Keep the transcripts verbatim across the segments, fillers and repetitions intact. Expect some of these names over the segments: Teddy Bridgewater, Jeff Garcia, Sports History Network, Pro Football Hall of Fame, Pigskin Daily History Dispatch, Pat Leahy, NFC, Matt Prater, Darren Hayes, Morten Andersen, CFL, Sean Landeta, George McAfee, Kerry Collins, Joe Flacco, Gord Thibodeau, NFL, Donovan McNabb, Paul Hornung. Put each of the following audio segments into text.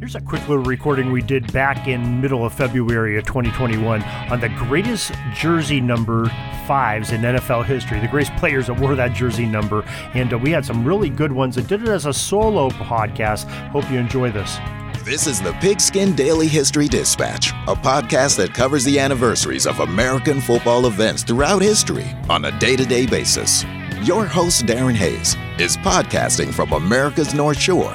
Here's a quick little recording we did back in middle of February of twenty twenty-one on the greatest jersey number fives in N F L history, the greatest players that wore that jersey number. And uh, we had some really good ones and did it as a solo podcast. Hope you enjoy this. This is the Pigskin Daily History Dispatch, a podcast that covers the anniversaries of American football events throughout history on a day-to-day basis. Your host, Darren Hayes, is podcasting from America's North Shore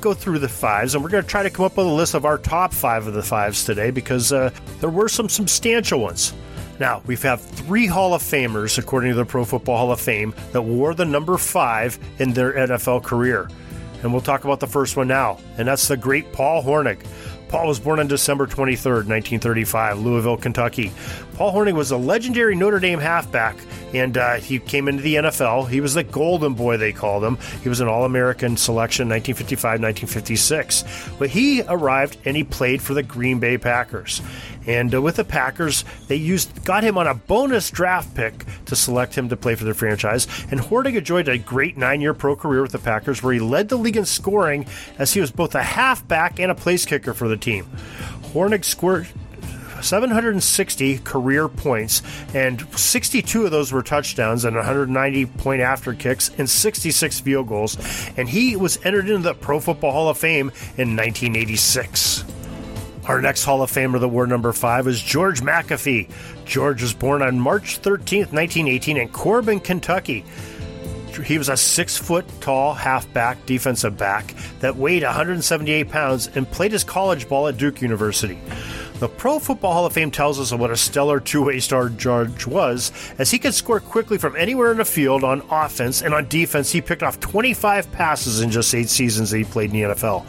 go through the fives, and we're going to try to come up with a list of our top five of the fives today because uh, there were some substantial ones. Now, we have three Hall of Famers, according to the Pro Football Hall of Fame, that wore the number five in their N F L career. And we'll talk about the first one now, and that's the great Paul Hornung. Paul was born on December twenty-third, nineteen thirty-five, Louisville, Kentucky. Paul Hornung was a legendary Notre Dame halfback, and uh, he came into the N F L. He was the golden boy, they called him. He was an All-American selection, nineteen fifty-five, nineteen fifty-six. But he arrived, and he played for the Green Bay Packers. And uh, with the Packers, they used got him on a bonus draft pick to select him to play for their franchise. And Hornung enjoyed a great nine-year pro career with the Packers, where he led the league in scoring as he was both a halfback and a place kicker for the team. Hornung scored seven hundred sixty career points, and sixty-two of those were touchdowns and one hundred ninety point after kicks and sixty-six field goals, and he was entered into the Pro Football Hall of Fame in nineteen eighty-six. Our next Hall of Famer that wore number five is George McAfee. George was born on March thirteenth, nineteen eighteen in Corbin, Kentucky. He was a six-foot-tall halfback, defensive back, that weighed one hundred seventy-eight pounds and played his college ball at Duke University. The Pro Football Hall of Fame tells us what a stellar two-way star George was, as he could score quickly from anywhere in the field on offense, and on defense, he picked off twenty-five passes in just eight seasons that he played in the N F L.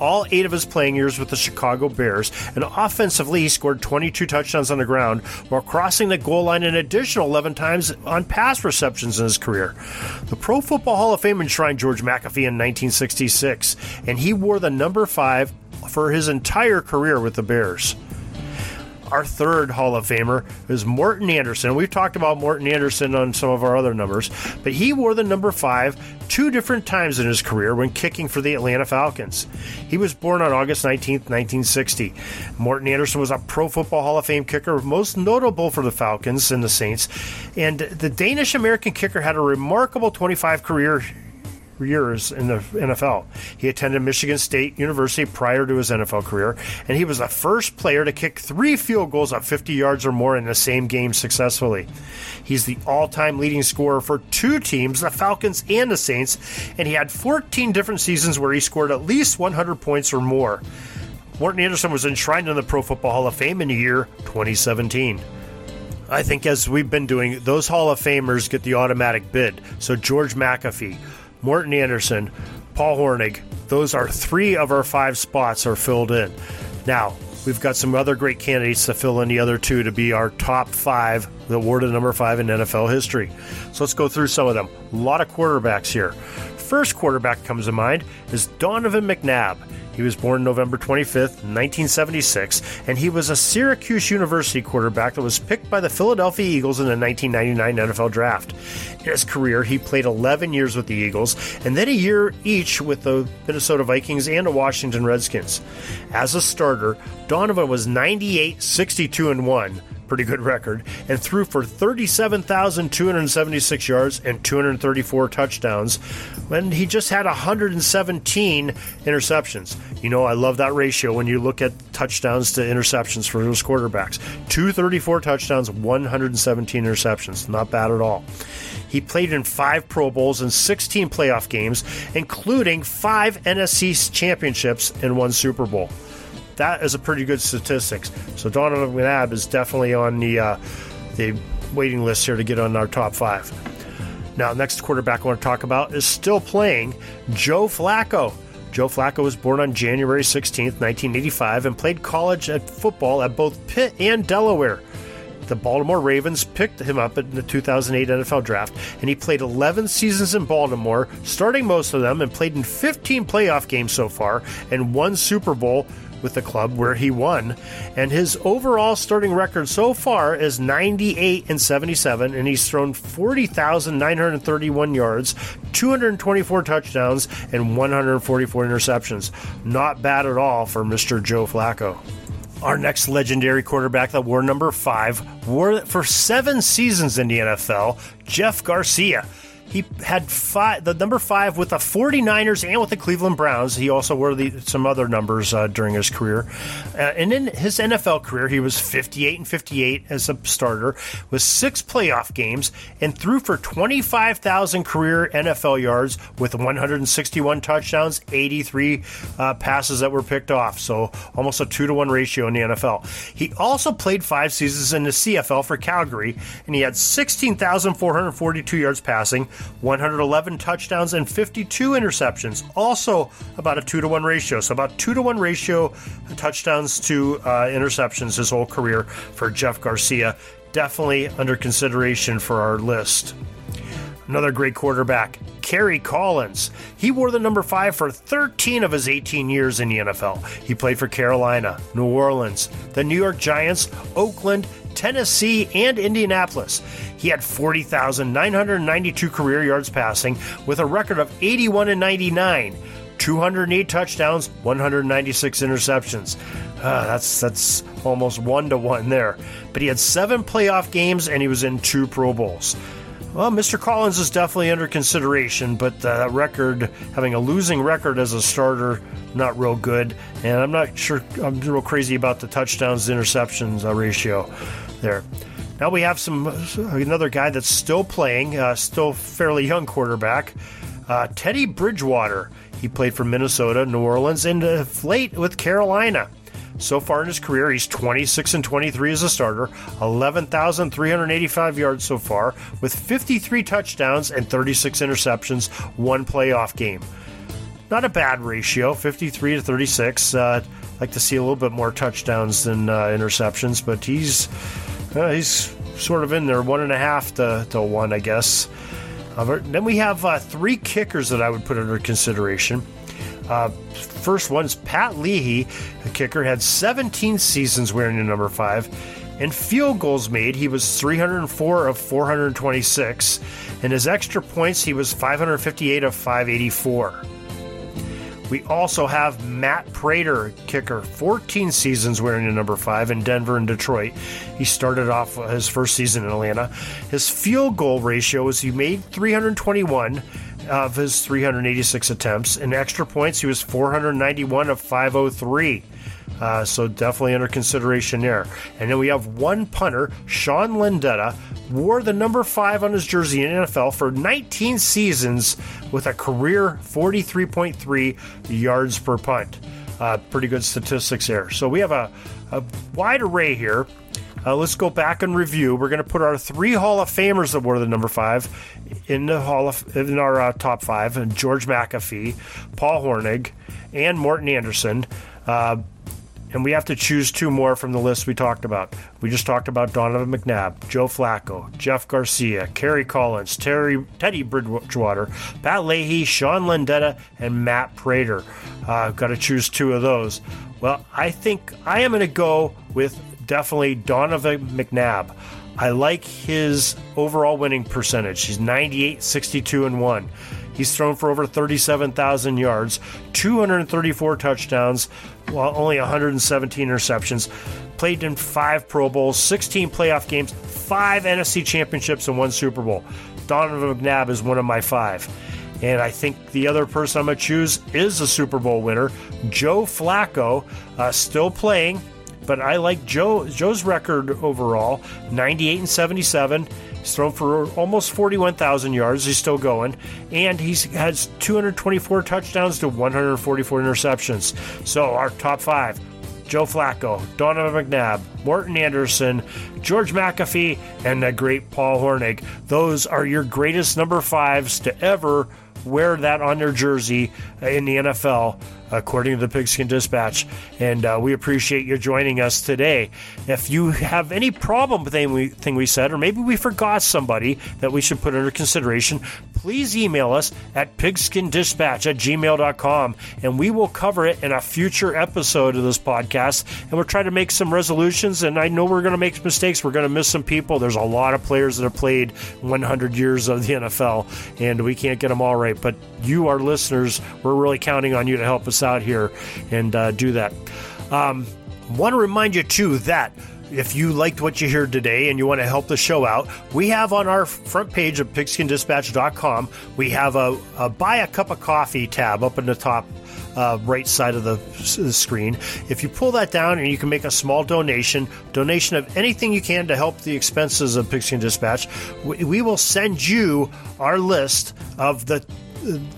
All eight of his playing years with the Chicago Bears, and offensively, he scored twenty-two touchdowns on the ground while crossing the goal line an additional eleven times on pass receptions in his career. The Pro Football Hall of Fame enshrined George McAfee in nineteen sixty-six, and he wore the number five for his entire career with the Bears. Our third Hall of Famer is Morten Andersen. We've talked about Morten Andersen on some of our other numbers, but he wore the number five two different times in his career when kicking for the Atlanta Falcons. He was born on August nineteenth, nineteen sixty. Morten Andersen was a Pro Football Hall of Fame kicker, most notable for the Falcons and the Saints. And the Danish-American kicker had a remarkable twenty-five career years in the N F L. He attended Michigan State University prior to his N F L career, and he was the first player to kick three field goals of fifty yards or more in the same game successfully. He's the all-time leading scorer for two teams, the Falcons and the Saints, and he had fourteen different seasons where he scored at least one hundred points or more. Morten Andersen was enshrined in the Pro Football Hall of Fame in the year twenty seventeen. I think as we've been doing, those Hall of Famers get the automatic bid. So George McAfee, Morten Andersen, Paul Hornung, those are three of our five spots are filled in. Now, we've got some other great candidates to fill in the other two to be our top five, the award of number five in N F L history. So let's go through some of them. A lot of quarterbacks here. First quarterback comes to mind is Donovan McNabb. He was born November twenty-fifth, nineteen seventy-six, and he was a Syracuse University quarterback that was picked by the Philadelphia Eagles in the nineteen ninety-nine N F L Draft. In his career, he played eleven years with the Eagles, and then a year each with the Minnesota Vikings and the Washington Redskins. As a starter, Donovan was ninety-eight, sixty-two, and one, pretty good record, and threw for thirty-seven thousand two hundred seventy-six yards and two hundred thirty-four touchdowns when he just had one hundred seventeen interceptions. You know, I love that ratio when you look at touchdowns to interceptions for those quarterbacks. two hundred thirty-four touchdowns, one hundred seventeen interceptions. Not bad at all. He played in five Pro Bowls and sixteen playoff games, including five N F C championships and one Super Bowl. That is a pretty good statistics. So Donovan McNabb is definitely on the uh, the waiting list here to get on our top five. Now, next quarterback I want to talk about is still playing, Joe Flacco. Joe Flacco was born on January sixteenth, nineteen eighty-five, and played college football at both Pitt and Delaware. The Baltimore Ravens picked him up in the two thousand eight N F L Draft, and he played eleven seasons in Baltimore, starting most of them, and played in fifteen playoff games so far, and one Super Bowl with the club where he won. And his overall starting record so far is ninety-eight and seventy-seven, and he's thrown forty thousand nine hundred thirty-one yards, two hundred twenty-four touchdowns, and one hundred forty-four interceptions. Not bad at all for Mister Joe Flacco. Our next legendary quarterback that wore number five wore it for seven seasons in the N F L, Jeff Garcia. He had five, the number five with the 49ers and with the Cleveland Browns. He also wore the, some other numbers uh, during his career. Uh, and in his N F L career, he was fifty-eight and fifty-eight as a starter with six playoff games and threw for twenty-five thousand career N F L yards with one hundred sixty-one touchdowns, eighty-three uh, passes that were picked off. So almost a two to one ratio in the N F L. He also played five seasons in the C F L for Calgary, and he had sixteen thousand four hundred forty-two yards passing, one hundred eleven touchdowns, and fifty-two interceptions. Also about a two to one ratio. So about two to one ratio touchdowns to uh, interceptions his whole career for Jeff Garcia. Definitely under consideration for our list. Another great quarterback, Kerry Collins. He wore the number five for thirteen of his eighteen years in the N F L. He played for Carolina, New Orleans, the New York Giants, Oakland, Tennessee, and Indianapolis. He had forty thousand nine hundred ninety-two career yards passing with a record of eighty-one and ninety-nine, two hundred eight touchdowns, one hundred ninety-six interceptions. Uh, that's that's almost one to one there. But he had seven playoff games and he was in two Pro Bowls. Well, Mister Collins is definitely under consideration, but that record, having a losing record as a starter, not real good. And I'm not sure, I'm real crazy about the touchdowns to interceptions ratio there. Now we have some another guy that's still playing, uh, still fairly young quarterback, uh, Teddy Bridgewater. He played for Minnesota, New Orleans, and uh, late with Carolina. So far in his career, he's twenty-six and twenty-three as a starter, eleven thousand three hundred eighty-five yards so far, with fifty-three touchdowns and thirty-six interceptions, one playoff game. Not a bad ratio, fifty-three to thirty-six. Uh, I'd like to see a little bit more touchdowns than uh, interceptions, but he's uh, he's sort of in there, one and a half to, to one, I guess. Uh, then we have uh, three kickers that I would put under consideration. Uh, first one's Pat Leahy, a kicker, had seventeen seasons wearing the number five, and field goals made, he was three hundred four of four hundred twenty-six, and his extra points, he was five hundred fifty-eight of five hundred eighty-four. We also have Matt Prater, kicker, fourteen seasons wearing the number five in Denver and Detroit. He started off his first season in Atlanta. His field goal ratio is he made three hundred twenty-one of his three hundred eighty-six attempts. In extra points, he was four hundred ninety-one of five hundred three. Uh, so definitely under consideration there. And then we have one punter, Sean Landeta, wore the number five on his jersey in the N F L for nineteen seasons with a career forty-three point three yards per punt. Uh, pretty good statistics there. So we have a, a wide array here. Uh, let's go back and review. We're going to put our three Hall of Famers that wore the number five in the Hall of in our uh, top five: and George McAfee, Paul Hornung, and Morten Andersen. Uh, and we have to choose two more from the list we talked about. We just talked about Donovan McNabb, Joe Flacco, Jeff Garcia, Kerry Collins, Terry, Teddy Bridgewater, Pat Leahy, Sean Landeta, and Matt Prater. Uh, got to choose two of those. Well, I think I am going to go with definitely Donovan McNabb. I like his overall winning percentage. He's ninety-eight, sixty-two, and one. He's thrown for over thirty-seven thousand yards, two hundred thirty-four touchdowns, while only one hundred seventeen interceptions. Played in five Pro Bowls, sixteen playoff games, five N F C championships, and one Super Bowl. Donovan McNabb is one of my five. And I think the other person I'm going to choose is a Super Bowl winner, Joe Flacco, uh, still playing. But I like Joe. Joe's record overall, ninety-eight and seventy-seven. He's thrown for almost forty-one thousand yards. He's still going. And he has two hundred twenty-four touchdowns to one hundred forty-four interceptions. So our top five: Joe Flacco, Donovan McNabb, Morten Andersen, George McAfee, and the great Paul Hornung. Those are your greatest number fives to ever wear that on their jersey in the N F L, according to the Pigskin Dispatch. And uh, we appreciate you joining us today. If you have any problem with anything we said, or maybe we forgot somebody that we should put under consideration, please email us at pigskin dispatch at gmail dot com, and we will cover it in a future episode of this podcast. And we'll try to make some resolutions, and I know we're going to make mistakes. We're going to miss some people. There's a lot of players that have played one hundred years of the N F L, and we can't get them all right. But you, our listeners, we're really counting on you to help us out here and uh, do that. Um, want to remind you, too, that if you liked what you heard today and you want to help the show out, we have on our front page of pigskin dispatch dot com, we have a, a buy a cup of coffee tab up in the top uh, right side of the, the screen. If you pull that down, and you can make a small donation, donation of anything you can to help the expenses of Pigskin Dispatch, we, we will send you our list of the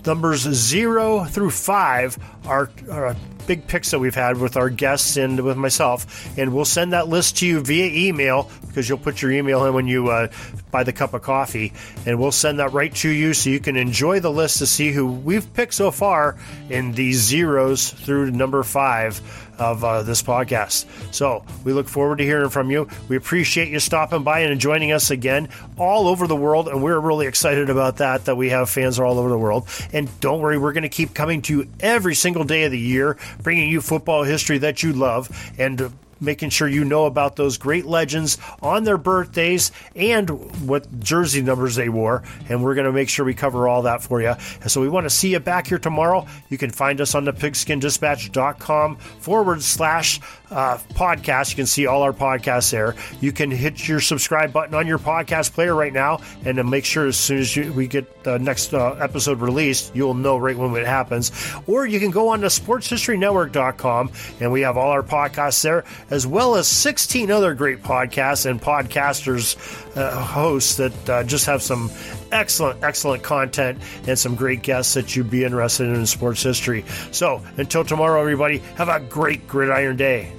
numbers zero through five are, are big picks that we've had with our guests and with myself, and we'll send that list to you via email, because you'll put your email in when you uh, buy the cup of coffee, and we'll send that right to you so you can enjoy the list to see who we've picked so far in the zeros through number five of uh, this podcast. So we look forward to hearing from you. We appreciate you stopping by and joining us again all over the world, and we're really excited about that, that we have fans all over the world. And don't worry, we're going to keep coming to you every single day of the year, bringing you football history that you love, and making sure you know about those great legends on their birthdays and what jersey numbers they wore. And we're going to make sure we cover all that for you. And so we want to see you back here tomorrow. You can find us on the pigskin dispatch dot com forward slash uh, podcast. You can see all our podcasts there. You can hit your subscribe button on your podcast player right now, and then make sure as soon as you, we get the next uh, episode released, you'll know right when it happens. Or you can go on to sports history network dot com, and we have all our podcasts there, as well as sixteen other great podcasts and podcasters, uh, hosts that uh, just have some excellent, excellent content and some great guests that you'd be interested in in sports history. So until tomorrow, everybody, have a great Gridiron Day.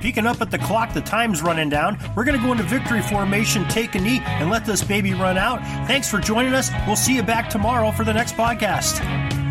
Peeking up at the clock, the time's running down. We're going to go into victory formation, take a knee, and let this baby run out. Thanks for joining us. We'll see you back tomorrow for the next podcast.